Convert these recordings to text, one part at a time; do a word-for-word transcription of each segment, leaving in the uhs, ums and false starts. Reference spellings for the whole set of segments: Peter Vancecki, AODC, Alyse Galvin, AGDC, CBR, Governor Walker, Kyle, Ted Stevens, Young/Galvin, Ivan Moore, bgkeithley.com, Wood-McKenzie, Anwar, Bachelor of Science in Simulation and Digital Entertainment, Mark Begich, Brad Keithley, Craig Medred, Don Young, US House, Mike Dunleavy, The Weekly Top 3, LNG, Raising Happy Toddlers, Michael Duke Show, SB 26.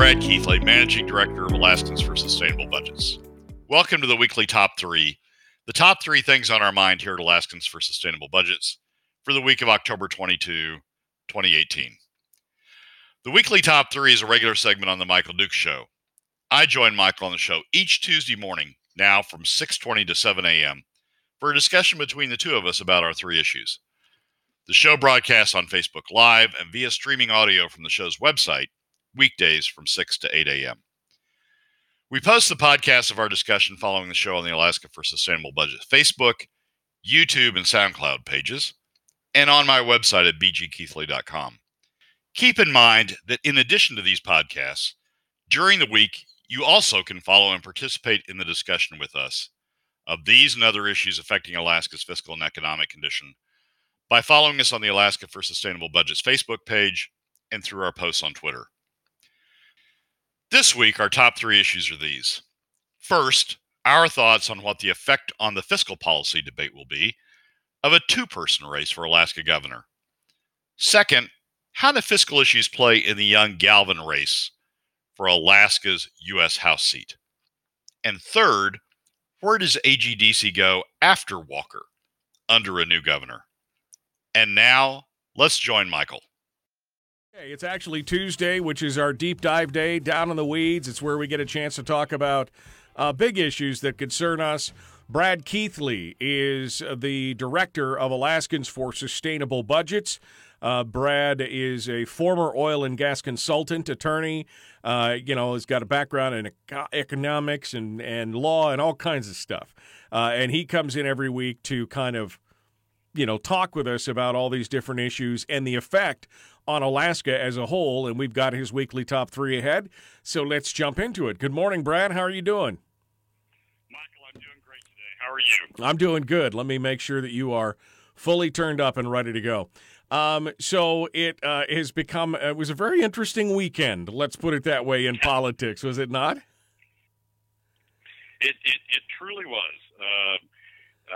Brad Keithley, Managing Director of Alaskans for Sustainable Budgets. Welcome to the Weekly Top three, the top three things on our mind here at Alaskans for Sustainable Budgets for the week of October twenty-second, twenty eighteen. The Weekly Top three is a regular segment on the Michael Duke Show. I join Michael on the show each Tuesday morning, now from six twenty to seven a.m., for a discussion between the two of us about our three issues. The show broadcasts on Facebook Live and via streaming audio from the show's website, weekdays from six to eight a.m. We post the podcast of our discussion following the show on the Alaska for Sustainable Budgets Facebook, YouTube, and SoundCloud pages, and on my website at b g keithley dot com. Keep in mind that in addition to these podcasts, during the week, you also can follow and participate in the discussion with us of these and other issues affecting Alaska's fiscal and economic condition by following us on the Alaska for Sustainable Budgets Facebook page and through our posts on Twitter. This week, our top three issues are these. First, our thoughts on what the effect on the fiscal policy debate will be of a two-person race for Alaska governor. Second, how do fiscal issues play in the Young/Galvin race for Alaska's U S House seat? And third, where does A G D C go after Walker under a new governor? And now, let's join Michael. Hey, it's actually Tuesday, which is our deep dive day, down in the weeds. It's where we get a chance to talk about uh, big issues that concern us. Brad Keithley is the director of Alaskans for Sustainable Budgets. Uh, Brad is a former oil and gas consultant, attorney. Uh, you know, he's got a background in eco- economics and, and law and all kinds of stuff. Uh, and he comes in every week to kind of, you know, talk with us about all these different issues and the effect on Alaska as a whole, and we've got his weekly top three ahead, so let's jump into it. Good morning, Brad. How are you doing? Michael, I'm doing great today. How are you? I'm doing good. Let me make sure that you are fully turned up and ready to go. Um, so it uh, has become, it was a very interesting weekend, let's put it that way, in yeah. politics, was it not? It, it, it truly was. Uh,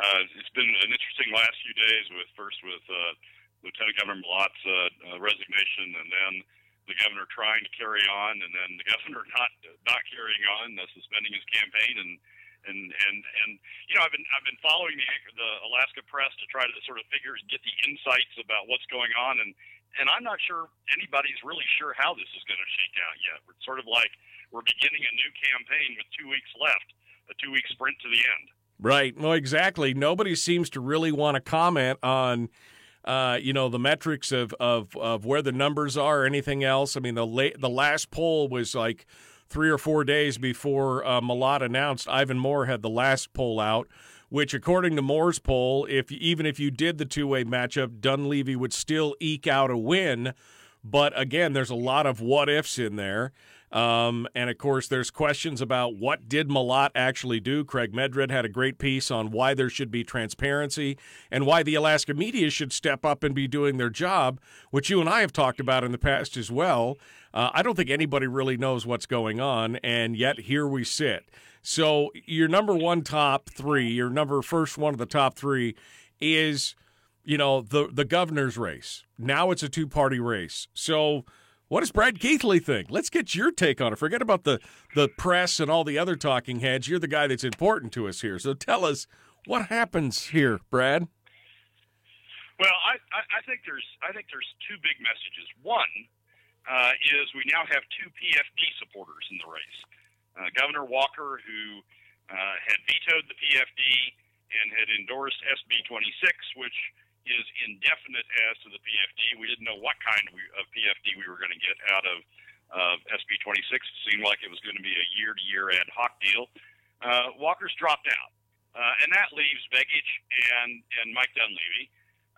uh, it's been an interesting last few days, with first with... Uh, Lieutenant Governor Malot's uh, uh, resignation, and then the governor trying to carry on, and then the governor not not carrying on, uh, suspending his campaign, and and and and you know I've been I've been following the the Alaska press to try to sort of figure get the insights about what's going on, and and I'm not sure anybody's really sure how this is going to shake out yet. We're sort of like we're beginning a new campaign with two weeks left, a two week sprint to the end. Right. Well, exactly. Nobody seems to really want to comment on. Uh, you know, the metrics of, of, of where the numbers are or anything else. I mean, the late, the last poll was like three or four days before uh, Malott announced. Ivan Moore had the last poll out, which, according to Moore's poll, if even if you did the two-way matchup, Dunleavy would still eke out a win. But, again, there's a lot of what-ifs in there. Um, and, of course, there's questions about what did Malott actually do. Craig Medred had a great piece on why there should be transparency and why the Alaska media should step up and be doing their job, which you and I have talked about in the past as well. Uh, I don't think anybody really knows what's going on, and yet here we sit. So your number one top three, your number first one of the top three is, you know, the, the governor's race. Now it's a two-party race. So – what does Brad Keithley think? Let's get your take on it. Forget about the, the press and all the other talking heads. You're the guy that's important to us here. So tell us what happens here, Brad. Well, I, I think there's I think there's two big messages. One uh, is we now have two P F D supporters in the race. Uh, Governor Walker, who uh, had vetoed the P F D and had endorsed S B twenty-six, which is indefinite as to the P F D. We didn't know what kind of P F D we were going to get out of uh, S B twenty-six. It seemed like it was going to be a year-to-year ad hoc deal. Uh, Walker's dropped out, uh, and that leaves Begich and, and Mike Dunleavy,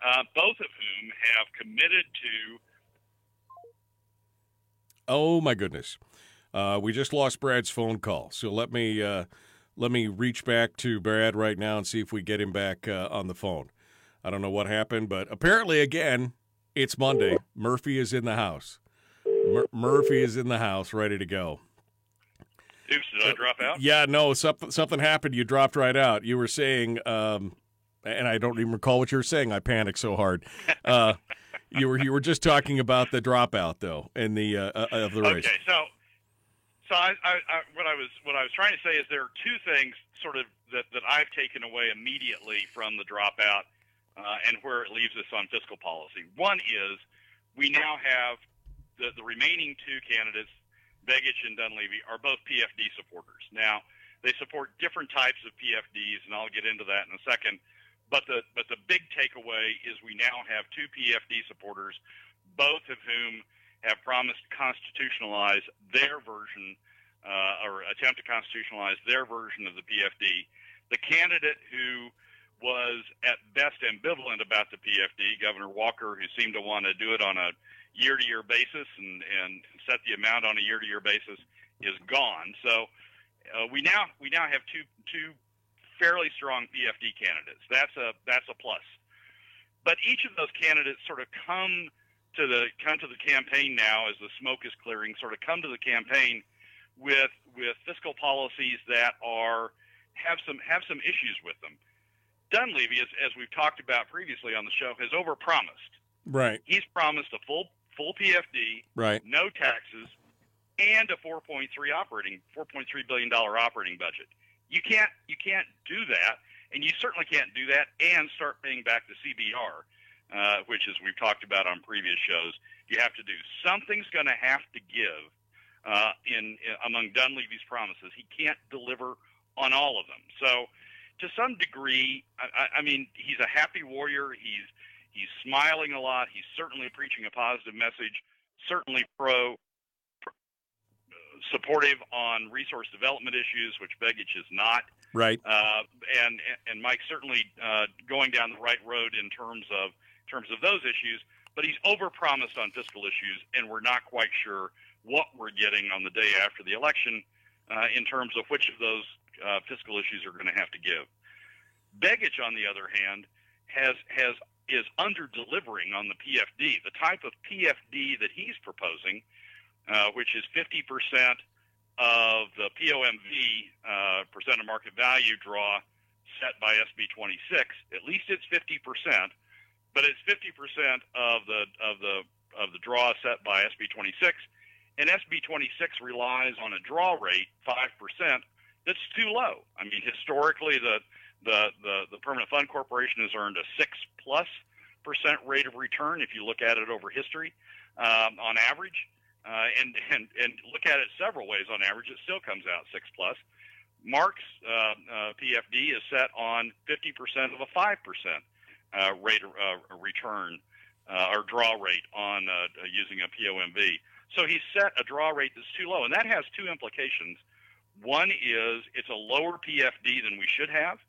uh, both of whom have committed to... Oh, my goodness. Uh, we just lost Brad's phone call, so let me, uh, let me reach back to Brad right now and see if we get him back uh, on the phone. I don't know what happened, but apparently, again, it's Monday. Murphy is in the house. Mur- Murphy is in the house, ready to go. Did I drop out? Yeah, no, something, something happened. You dropped right out. You were saying, um, and I don't even recall what you were saying. I panicked so hard. Uh, you were you were just talking about the dropout, though, in the uh, of the race. Okay, so So I, I, I, what I was what I was trying to say is there are two things sort of that, that I've taken away immediately from the dropout uh, and where it leaves us on fiscal policy. One is we now have the, the remaining two candidates, Begich and Dunleavy, are both P F D supporters. Now, they support different types of P F Ds, and I'll get into that in a second. But the but the big takeaway is we now have two P F D supporters, both of whom have promised to constitutionalize their version uh, or attempt to constitutionalize their version of the P F D. The candidate who was at best ambivalent about the P F D, Governor Walker, who seemed to want to do it on a year-to-year basis and, and set the amount on a year-to-year basis, is gone. So uh, we now we now have two two fairly strong P F D candidates. That's a that's a plus. But each of those candidates sort of come To the come to the campaign now, as the smoke is clearing, sort of come to the campaign with with fiscal policies that are have some have some issues with them. Dunleavy, as, as we've talked about previously on the show, has overpromised. Right. He's promised a full full P F D, right, no taxes, and a four point three operating four point three billion dollars operating budget. You can't you can't do that, and you certainly can't do that and start paying back the C B R. Uh, which, as we've talked about on previous shows, you have to do. Something's going to have to give uh, in, in among Dunleavy's promises. He can't deliver on all of them. So, to some degree, I, I mean, he's a happy warrior. He's he's smiling a lot. He's certainly preaching a positive message. Certainly pro, pro uh, supportive on resource development issues, which Begich is not. Right. Uh, and and Mike certainly uh, going down the right road in terms of. terms of those issues, but he's overpromised on fiscal issues, and we're not quite sure what we're getting on the day after the election uh, in terms of which of those uh, fiscal issues are going to have to give. Begich, on the other hand, has has is under-delivering on the P F D. The type of P F D that he's proposing, uh, which is fifty percent of the P O M V, uh, percent of market value draw, set by S B twenty-six, at least it's fifty percent, but it's fifty percent of the of the of the draw set by S B twenty-six, and S B twenty-six relies on a draw rate five percent that's too low. I mean, historically, the the the, the Permanent Fund Corporation has earned a six plus percent rate of return if you look at it over history, um, on average, uh, and and and look at it several ways on average, it still comes out six plus. Mark's uh, uh, P F D is set on fifty percent of a five percent. Uh, rate of uh, return uh, or draw rate on uh, using a P O M V. So he set a draw rate that's too low, and that has two implications. One is it's a lower P F D than we should have.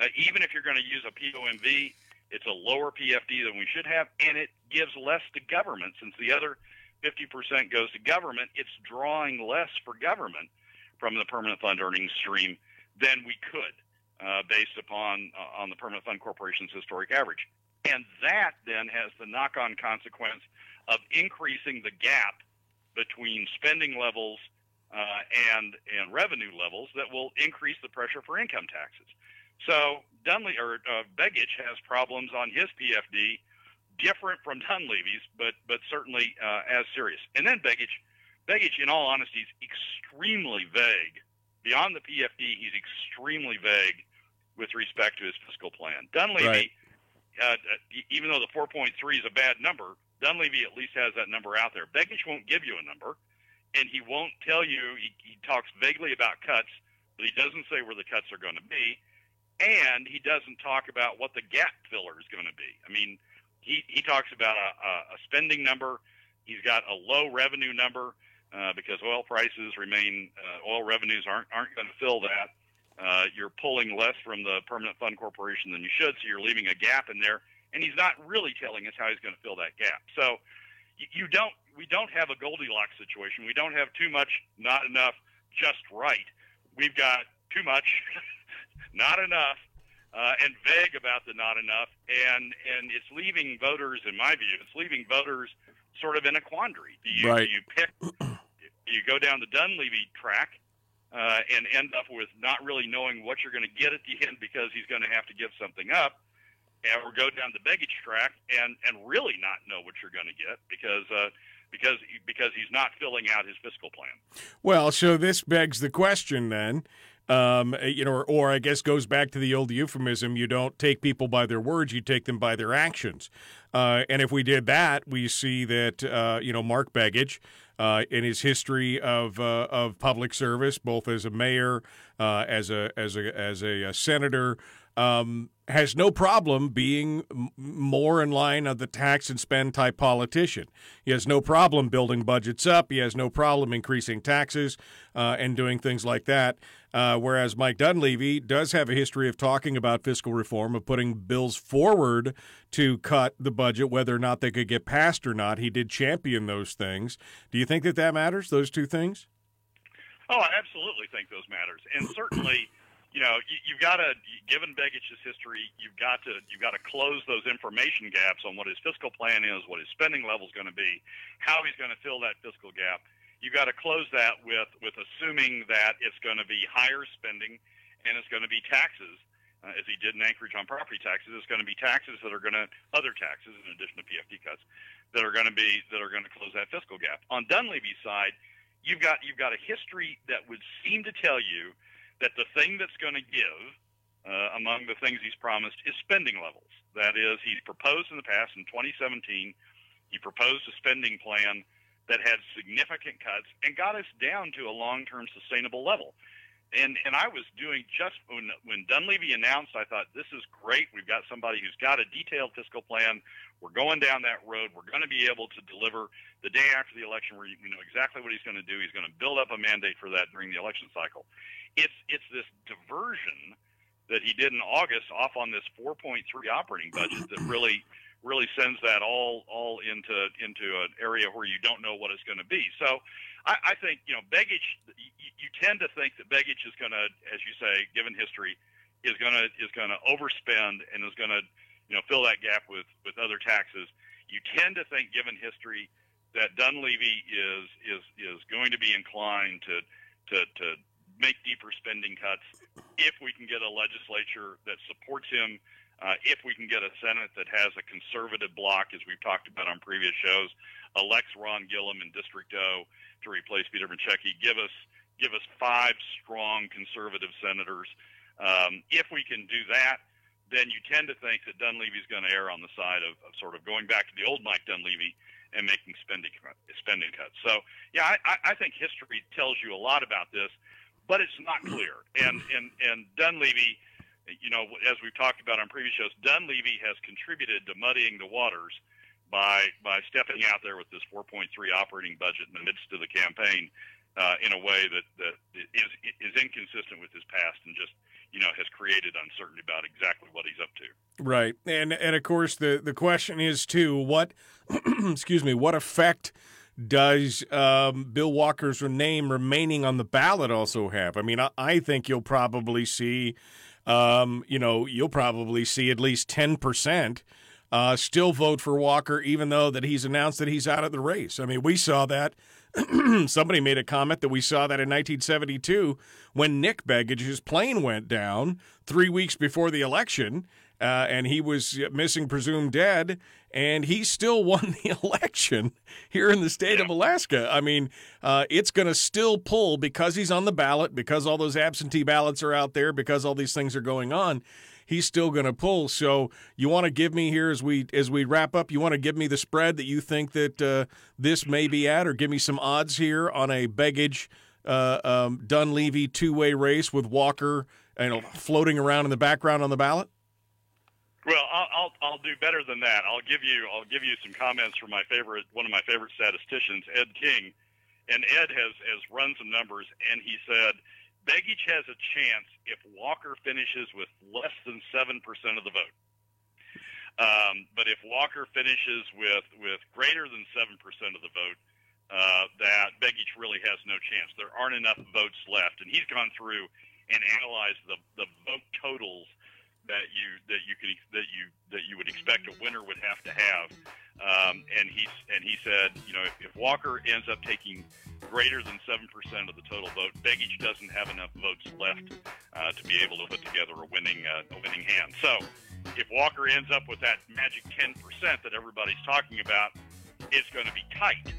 Uh, even if you're going to use a P O M V, it's a lower P F D than we should have, and it gives less to government. Since the other fifty percent goes to government, it's drawing less for government from the permanent fund earnings stream than we could. Uh, based upon uh, on the Permanent Fund Corporation's historic average. And that then has the knock-on consequence of increasing the gap between spending levels uh, and and revenue levels that will increase the pressure for income taxes. So Dunleavy or uh, Begich has problems on his P F D, different from Dunleavy's, but but certainly uh, as serious. And then Begich, Begich, in all honesty, is extremely vague. Beyond the P F D, he's extremely vague with respect to his fiscal plan. Dunleavy, right. uh, even though the four point three is a bad number, Dunleavy at least has that number out there. Begich won't give you a number, and he won't tell you. He, he talks vaguely about cuts, but he doesn't say where the cuts are going to be, and he doesn't talk about what the gap filler is going to be. I mean, he, he talks about a, a spending number. He's got a low revenue number. Uh, because oil prices remain, uh, oil revenues aren't aren't going to fill that. Uh, you're pulling less from the Permanent Fund Corporation than you should, so you're leaving a gap in there. And he's not really telling us how he's going to fill that gap. So you, you don't, we don't have a Goldilocks situation. We don't have too much, not enough, just right. We've got too much, not enough, uh, and vague about the not enough. And and it's leaving voters, in my view, it's leaving voters sort of in a quandary. Do you, right. do you pick? You go down the Dunleavy track uh, and end up with not really knowing what you're going to get at the end because he's going to have to give something up, or go down the Begich track and, and really not know what you're going to get because uh, because because he's not filling out his fiscal plan. Well, so this begs the question then, um, you know, or, or I guess goes back to the old euphemism: you don't take people by their words, you take them by their actions. Uh, and if we did that, we see that uh, you know Mark Begich, uh, in his history of uh, of public service, both as a mayor, uh, as a as a as a, a senator. Um, has no problem being more in line of the tax and spend type politician. He has no problem building budgets up. He has no problem increasing taxes uh, and doing things like that. Uh, whereas Mike Dunleavy does have a history of talking about fiscal reform, of putting bills forward to cut the budget, whether or not they could get passed or not. He did champion those things. Do you think that that matters, those two things? Oh, I absolutely think those matters. And certainly... You know, you, you've got to, given Begich's history, you've got to you've got to close those information gaps on what his fiscal plan is, what his spending level is going to be, how he's going to fill that fiscal gap. You've got to close that with with assuming that it's going to be higher spending and it's going to be taxes, uh, as he did in Anchorage on property taxes. It's going to be taxes that are going to other taxes in addition to P F D cuts that are going to be that are going to close that fiscal gap. On Dunleavy's side, you've got you've got a history that would seem to tell you that the thing that's going to give, uh, among the things he's promised, is spending levels. That is, he's proposed in the past, in twenty seventeen, he proposed a spending plan that had significant cuts and got us down to a long-term sustainable level. And and I was doing just, when, when Dunleavy announced, I thought, this is great. We've got somebody who's got a detailed fiscal plan. We're going down that road. We're going to be able to deliver. The day after the election, where you know exactly what he's going to do. He's going to build up a mandate for that during the election cycle. It's it's this diversion that he did in August off on this four point three operating budget that really really sends that all all into into an area where you don't know what it's going to be. So I, I think you know Begich. You, you tend to think that Begich is going to, as you say, given history, is going to is going to overspend and is going to you know fill that gap with with other taxes. You tend to think, given history, that Dunleavy is is is going to be inclined to to to make deeper spending cuts if we can get a legislature that supports him, uh, if we can get a Senate that has a conservative block, as we've talked about on previous shows, elects Ron Gillum in District O to replace Peter Vancecki, give us give us five strong conservative senators. Um, if we can do that, then you tend to think that Dunleavy's going to err on the side of, of sort of going back to the old Mike Dunleavy and making spending spending cuts. So, yeah, I, I think history tells you a lot about this, but it's not clear. And and and Dunleavy, you know, as we've talked about on previous shows, Dunleavy has contributed to muddying the waters by by stepping out there with this four point three operating budget in the midst of the campaign uh, in a way that, that is is inconsistent with his past and just, you know, has created uncertainty about exactly what he's up to. Right. And, and of course, the, the question is, too, what, excuse me, what effect does um, Bill Walker's name remaining on the ballot also have? I mean, I, I think you'll probably see, um, you know, you'll probably see at least ten percent uh, still vote for Walker, even though that he's announced that he's out of the race. I mean, we saw that. Somebody made a comment that we saw that in nineteen seventy-two when Nick Begich's plane went down three weeks before the election, uh, and he was missing, presumed dead, and he still won the election here in the state of Alaska. I mean, uh, it's going to still pull because he's on the ballot, because all those absentee ballots are out there, because all these things are going on. He's still going to pull. So you want to give me here as we as we wrap up, you want to give me the spread that you think that uh, this may be at, or give me some odds here on a Begich, uh, um, Dunleavy two-way race with Walker, you know, floating around in the background on the ballot? Well, I'll, I'll I'll do better than that. I'll give you I'll give you some comments from my favorite one of my favorite statisticians, Ed King, and Ed has has run some numbers, and he said Begich has a chance if Walker finishes with less than seven percent of the vote. Um, but if Walker finishes with, with greater than seven percent of the vote, uh, that Begich really has no chance. There aren't enough votes left. And he's gone through and analyzed the, the vote totals that you that you could that you that you would expect a winner would have to have. Um, and he and he said, you know, if, if Walker ends up taking greater than seven percent of the total vote, Begich doesn't have enough votes left uh, to be able to put together a winning uh, a winning hand. So, if Walker ends up with that magic ten percent that everybody's talking about, it's going to be tight.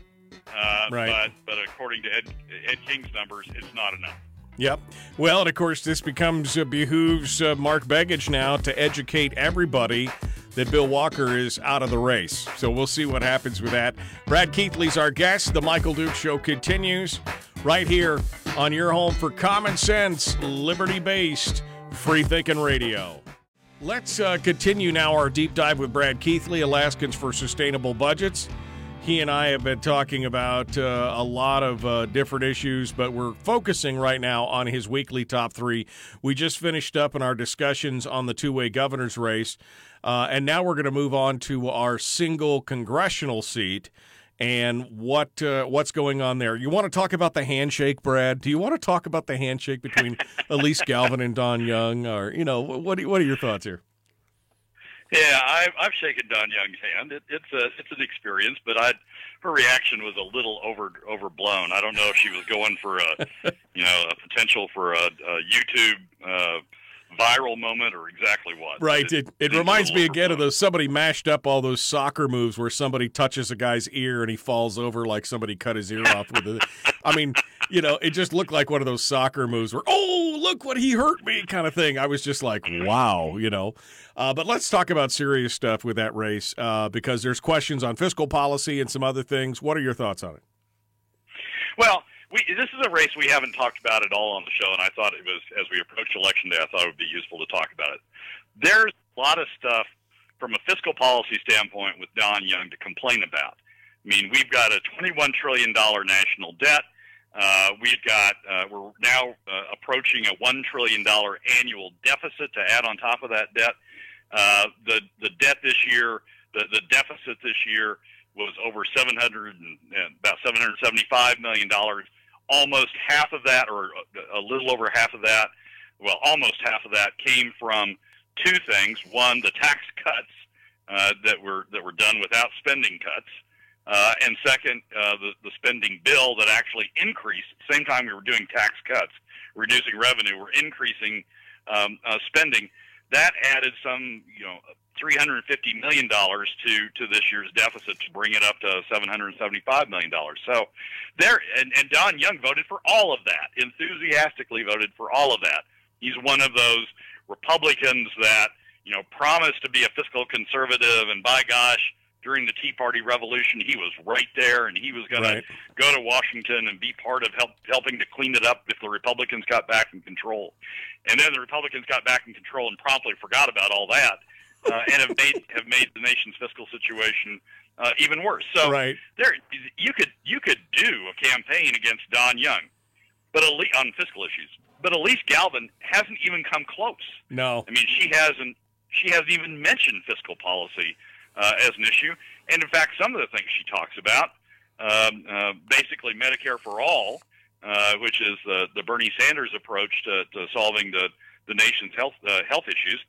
Uh, right. But, but according to Ed, Ed King's numbers, it's not enough. Yep. Well, and of course, this becomes uh, behooves uh, Mark Begich now to educate everybody that Bill Walker is out of the race. So we'll see what happens with that. Brad Keithley's our guest. The Michael Duke Show continues right here on your home for common sense, liberty-based, free-thinking radio. Let's uh, continue now our deep dive with Brad Keithley, Alaskans for Sustainable Budgets. He and I have been talking about uh, a lot of uh, different issues, but we're focusing right now on his weekly top three. We just finished up in our discussions on the two-way governor's race, uh, and now we're going to move on to our single congressional seat and what uh, what's going on there. You want to talk about the handshake, Brad? Do you want to talk about the handshake between Alyse Galvin and Don Young? Or, you know, what what are your thoughts here? Yeah, I've, I've shaken Don Young's hand. It, it's a it's an experience, but I her reaction was a little over overblown. I don't know if she was going for a you know a potential for a, a YouTube uh, viral moment or exactly what. Right. It it, it reminds me again overblown. of those somebody mashed up all those soccer moves where somebody touches a guy's ear and he falls over like somebody cut his ear off with it. I mean, you know, it just looked like one of those soccer moves where, oh, look what he hurt me kind of thing. I was just like, wow, you know. Uh, but let's talk about serious stuff with that race uh, because there's questions on fiscal policy and some other things. What are your thoughts on it? Well, we, this is a race we haven't talked about at all on the show, and I thought it was, as we approach Election Day, I thought it would be useful to talk about it. There's a lot of stuff from a fiscal policy standpoint with Don Young to complain about. I mean, we've got a twenty-one trillion dollars national debt. Uh, we've got, uh, we're now uh, approaching a one trillion dollars annual deficit to add on top of that debt. Uh, the, the debt this year, the, the deficit this year was over seven hundred, and about seven hundred seventy-five million dollars. Almost half of that, or a little over half of that, well, almost half of that came from two things. One, the tax cuts, uh, that were, that were done without spending cuts. Uh, and second, uh, the, the spending bill that actually increased. At the same time we were doing tax cuts, reducing revenue, we're increasing um, uh, spending. That added some, you know, three hundred fifty million dollars to, to this year's deficit to bring it up to seven hundred seventy-five million dollars. So there, and, and Don Young voted for all of that, enthusiastically voted for all of that. He's one of those Republicans that, you know, promised to be a fiscal conservative, and by gosh, during the Tea Party Revolution, he was right there, and he was going right. to go to Washington and be part of help, helping to clean it up if the Republicans got back in control. And then the Republicans got back in control and promptly forgot about all that, uh, and have made have made the nation's fiscal situation uh, even worse. So right. there, you could you could do a campaign against Don Young, but Alyse, on fiscal issues. But Alyse Galvin hasn't even come close. No, I mean she hasn't she hasn't even mentioned fiscal policy Uh, as an issue, and in fact, some of the things she talks about, um, uh, basically Medicare for all, uh, which is uh, the Bernie Sanders approach to, to solving the, the nation's health uh, health issues,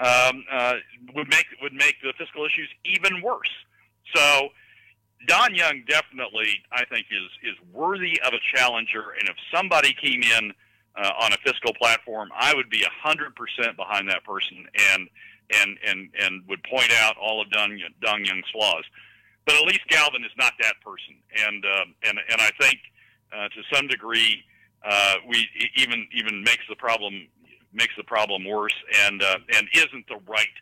um, uh, would make would make the fiscal issues even worse. So, Don Young definitely, I think, is is worthy of a challenger, and if somebody came in uh, on a fiscal platform, I would be a hundred percent behind that person, and. And, and and would point out all of Don, Don Young's flaws, but Alyse Galvin is not that person, and uh, and and I think uh, to some degree uh, we even even makes the problem makes the problem worse, and uh, and isn't the right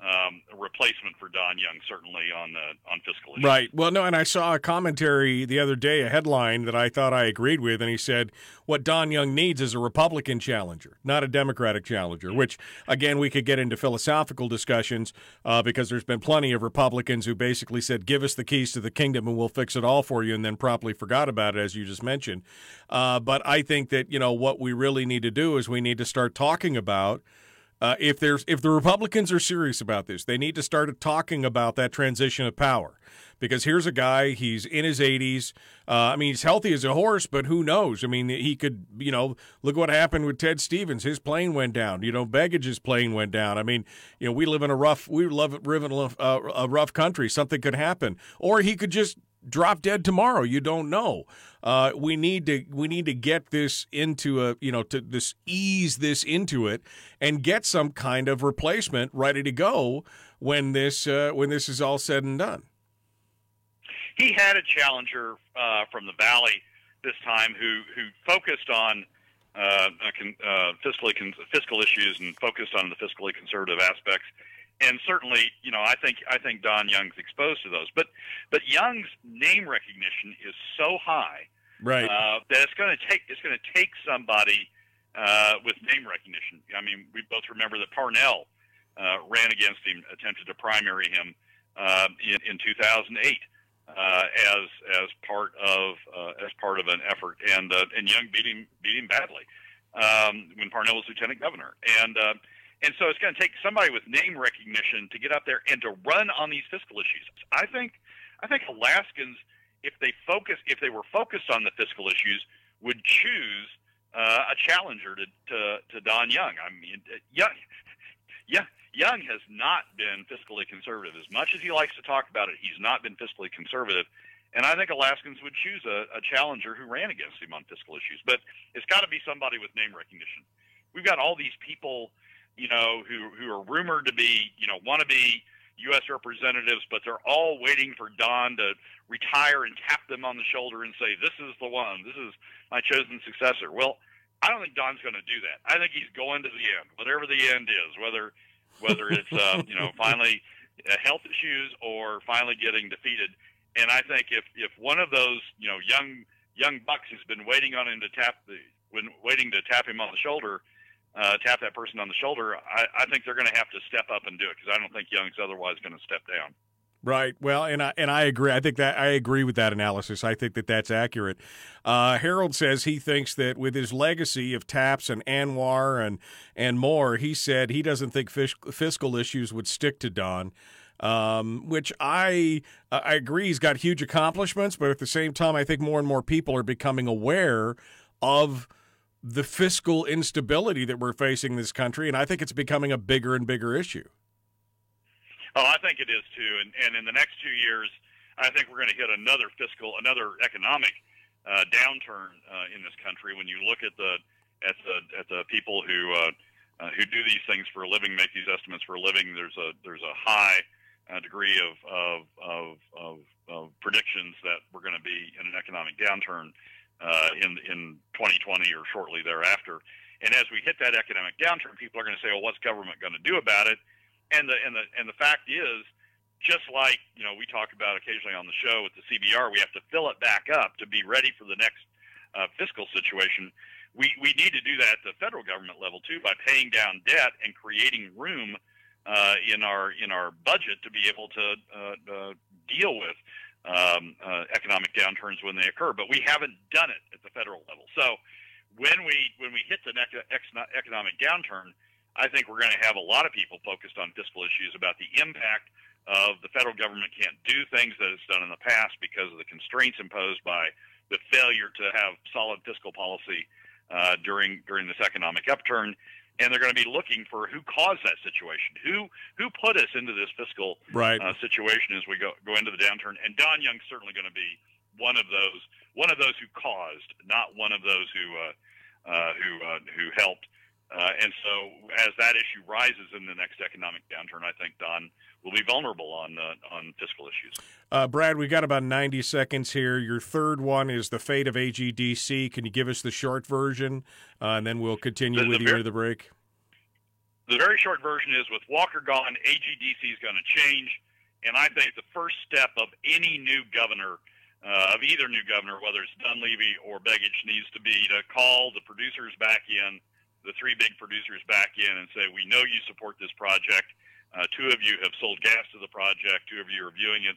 um, replacement for Don Young, certainly on uh, on fiscal issues. Right. Well, no, and I saw a commentary the other day, a headline that I thought I agreed with, and he said what Don Young needs is a Republican challenger, not a Democratic challenger, which, again, we could get into philosophical discussions uh, because there's been plenty of Republicans who basically said, give us the keys to the kingdom and we'll fix it all for you, and then promptly forgot about it, as you just mentioned. Uh, but I think that, you know, what we really need to do is we need to start talking about Uh, if there's if the Republicans are serious about this, they need to start talking about that transition of power, because here's a guy, he's in his eighties. Uh, I mean, he's healthy as a horse, but who knows? I mean, he could, you know, look what happened with Ted Stevens. His plane went down. You know, Begich's plane went down. I mean, you know, we live in a rough, we live in a rough country. Something could happen, or he could just drop dead tomorrow. You don't know. Uh, we need to we need to get this into a, you know, to this ease this into it and get some kind of replacement ready to go when this uh, when this is all said and done. he had a challenger uh, from the Valley this time who, who focused on uh, uh, fiscally con- fiscal issues and focused on the fiscally conservative aspects. And certainly, you know, I think I think Don Young's exposed to those. But but Young's name recognition is so high, right, uh, that it's going to take it's going to take somebody uh, with name recognition. I mean, we both remember that Parnell uh, ran against him, attempted to primary him uh, in, in two thousand eight uh, as as part of uh, as part of an effort, and uh, and Young beat him beat him badly um, when Parnell was lieutenant governor, and. Uh, And so it's going to take somebody with name recognition to get up there and to run on these fiscal issues. I think, I think Alaskans, if they focus, if they were focused on the fiscal issues, would choose uh, a challenger to, to to Don Young. I mean, Young, yeah, Young has not been fiscally conservative. As much as he likes to talk about it, he's not been fiscally conservative. And I think Alaskans would choose a, a challenger who ran against him on fiscal issues. But it's got to be somebody with name recognition. We've got all these people, you know, who, who are rumored to be, you know, want to be U S representatives, but they're all waiting for Don to retire and tap them on the shoulder and say, this is the one, this is my chosen successor. Well, I don't think Don's going to do that. I think he's going to the end, whatever the end is, whether whether it's, uh, you know, finally health issues or finally getting defeated. And I think if, if one of those, you know, young young bucks has been waiting on him to tap the, when waiting to tap him on the shoulder, Uh, tap that person on the shoulder, I, I think they're going to have to step up and do it, because I don't think Young's otherwise going to step down. Right. Well, and I and I agree. I think that I agree with that analysis. I think that that's accurate. Uh, Harold says he thinks that with his legacy of Taps and Anwar and and more, he said he doesn't think fiscal, fiscal issues would stick to Don. Um, which I uh, I agree. He's got huge accomplishments, but at the same time, I think more and more people are becoming aware of the fiscal instability that we're facing in this country, and I think it's becoming a bigger and bigger issue. Oh, I think it is, too. And, and in the next two years, I think we're going to hit another fiscal, another economic uh, downturn uh, in this country. When you look at the at the at the people who uh, uh, who do these things for a living, make these estimates for a living, there's a there's a high uh, degree of of, of of of predictions that we're going to be in an economic downturn Uh, in in twenty twenty or shortly thereafter. And as we hit that economic downturn, people are going to say, well, what's government going to do about it? And the and the and the fact is, just like, you know, we talk about occasionally on the show with the C B R, we have to fill it back up to be ready for the next uh, fiscal situation. We we need to do that at the federal government level too, by paying down debt and creating room uh, in our in our budget to be able to uh, uh, deal with Um, uh, economic downturns when they occur, but we haven't done it at the federal level. So when we when we hit the next economic downturn, I think we're going to have a lot of people focused on fiscal issues about the impact of the federal government can't do things that it's done in the past because of the constraints imposed by the failure to have solid fiscal policy uh, during during this economic upturn. And they're going to be looking for who caused that situation, who who put us into this fiscal right. uh, situation as we go go into the downturn. And Don Young's certainly going to be one of those one of those who caused, not one of those who uh, uh, who uh, who helped. Uh, and so, as that issue rises in the next economic downturn, I think Don will be vulnerable on uh, on fiscal issues. Uh, Brad, we've got about ninety seconds here. Your third one is the fate of A G D C. Can you give us the short version, uh, and then we'll continue the, with the you into the break? The very short version is, with Walker gone, A G D C is going to change, and I think the first step of any new governor, uh, of either new governor, whether it's Dunleavy or Begich, needs to be to call the producers back in, the three big producers back in, and say, we know you support this project. Uh, two of you have sold gas to the project. Two of you are viewing it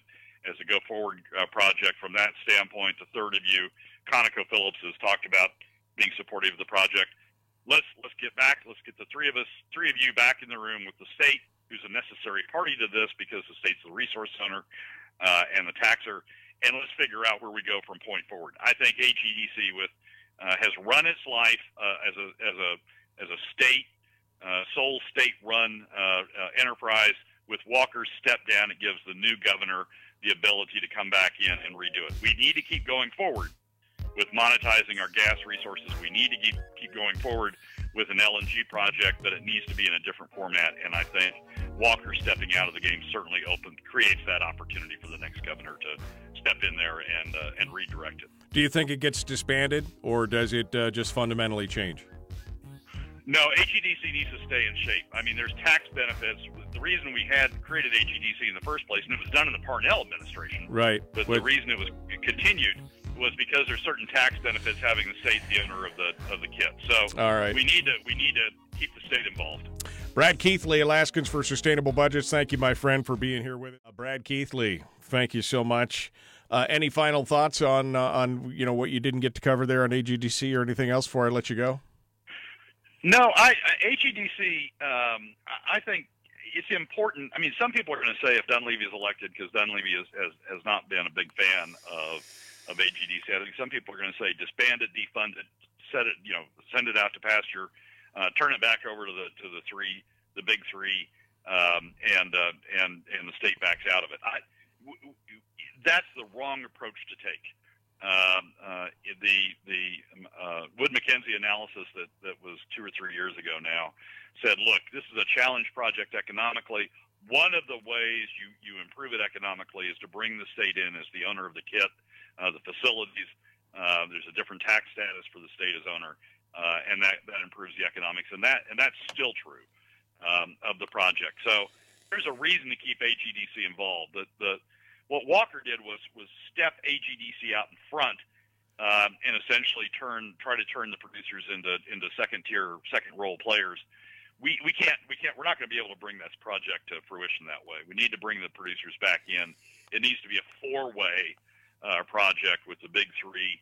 as a go-forward uh, project from that standpoint. The third of you, ConocoPhillips, has talked about being supportive of the project. Let's let's get back. Let's get the three of us, three of you back in the room with the state, who's a necessary party to this because the state's the resource owner uh, and the taxer, and let's figure out where we go from point forward. I think A G D C with Uh, has run its life uh, as a as a as a state uh, sole state-run uh, uh, enterprise. With Walker's step down, it gives the new governor the ability to come back in and redo it. We need to keep going forward with monetizing our gas resources. We need to keep keep going forward with an L N G project, but it needs to be in a different format. And I think Walker stepping out of the game certainly opens creates that opportunity for the next governor to step in there and uh, and redirect it. Do you think it gets disbanded, or does it uh, just fundamentally change? No, A G D C needs to stay in shape. I mean, there's tax benefits. The reason we had created A G D C in the first place, and it was done in the Parnell administration, right? But what? The reason it was continued was because there's certain tax benefits having the state the owner of the of the kit. So all right. we need to we need to keep the state involved. Brad Keithley, Alaskans for Sustainable Budgets. Thank you, my friend, for being here with us. Uh, Brad Keithley, thank you so much. Uh, any final thoughts on uh, on you know what you didn't get to cover there on A G D C or anything else before I let you go? No, I, I A G D C. Um, I think it's important. I mean, some people are going to say if Dunleavy is elected, because Dunleavy is, has has not been a big fan of of A G D C. I think some people are going to say disband it, defund it, set it, you know, send it out to pasture. Uh, turn it back over to the to the three, the big three, um, and uh, and and the state backs out of it. I, w- w- that's the wrong approach to take. Um, uh, the the uh, Wood-McKenzie analysis that, that was two or three years ago now said, look, this is a challenge project economically. One of the ways you, you improve it economically is to bring the state in as the owner of the kit, uh, the facilities. Uh, there's a different tax status for the state as owner. Uh, and that, that improves the economics, and that and that's still true um, of the project. So there's a reason to keep A G D C involved. The, the, what Walker did was was step A G D C out in front um, and essentially turn try to turn the producers into into second tier, second role players. We we can't we can't we're not going to be able to bring this project to fruition that way. We need to bring the producers back in. It needs to be a four way uh, project with the big three.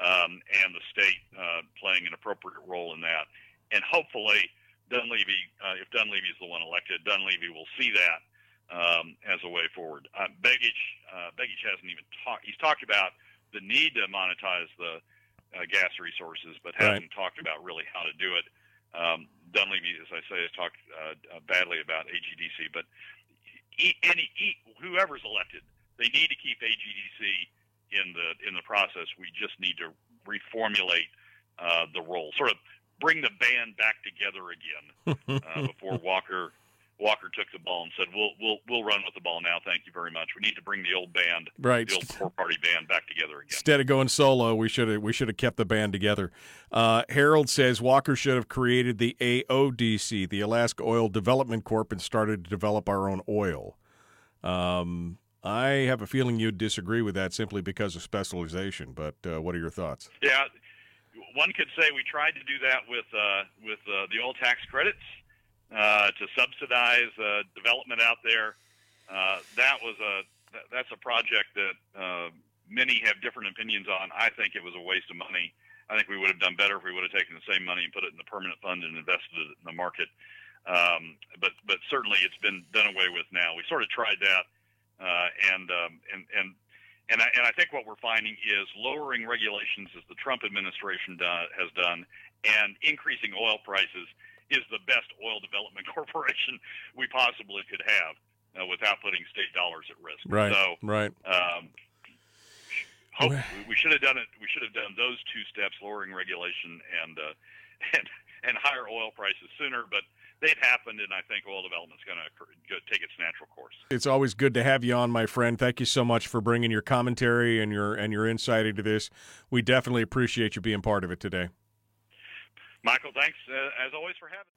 Um, and the state uh, playing an appropriate role in that. And hopefully, Dunleavy, uh, if Dunleavy is the one elected, Dunleavy will see that um, as a way forward. Uh, Begich, uh, Begich hasn't even talked. He's talked about the need to monetize the uh, gas resources, but hasn't right. talked about really how to do it. Um, Dunleavy, as I say, has talked uh, badly about A G D C, but any whoever's elected, they need to keep A G D C in the in the process. We just need to reformulate uh, the role, sort of bring the band back together again uh, before Walker Walker took the ball and said, "We'll we'll we'll run with the ball now. Thank you very much." We need to bring the old band, right. the old four party band, back together again. Instead of going solo, we should have we should have kept the band together. Uh, Harold says Walker should have created the A O D C, the Alaska Oil Development Corp, and started to develop our own oil. Um, I have a feeling you'd disagree with that simply because of specialization, but uh, what are your thoughts? Yeah, one could say we tried to do that with uh, with uh, the oil tax credits uh, to subsidize uh, development out there. Uh, that was a that's a project that uh, many have different opinions on. I think it was a waste of money. I think we would have done better if we would have taken the same money and put it in the permanent fund and invested it in the market. Um, but but certainly it's been done away with now. We sort of tried that. Uh, and, um, and and and I, and I think what we're finding is lowering regulations, as the Trump administration do, has done, and increasing oil prices is the best oil development corporation we possibly could have uh, without putting state dollars at risk. Right. So, right. Um, hope, we should have done it. We should have done those two steps: lowering regulation and uh, and and higher oil prices sooner, but. They've happened, and I think oil development's going to take its natural course. It's always good to have you on, my friend. Thank you so much for bringing your commentary and your and your insight into this. We definitely appreciate you being part of it today. Michael, thanks, uh, as always, for having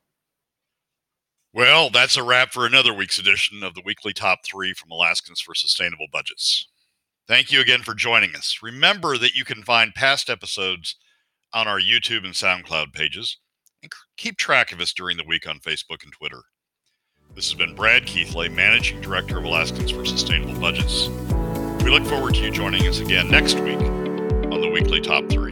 me. Well, that's a wrap for another week's edition of the Weekly Top three from Alaskans for Sustainable Budgets. Thank you again for joining us. Remember that you can find past episodes on our YouTube and SoundCloud pages. And keep track of us during the week on Facebook and Twitter. This has been Brad Keithley, Managing Director of Alaskans for Sustainable Budgets. We look forward to you joining us again next week on the Weekly Top three.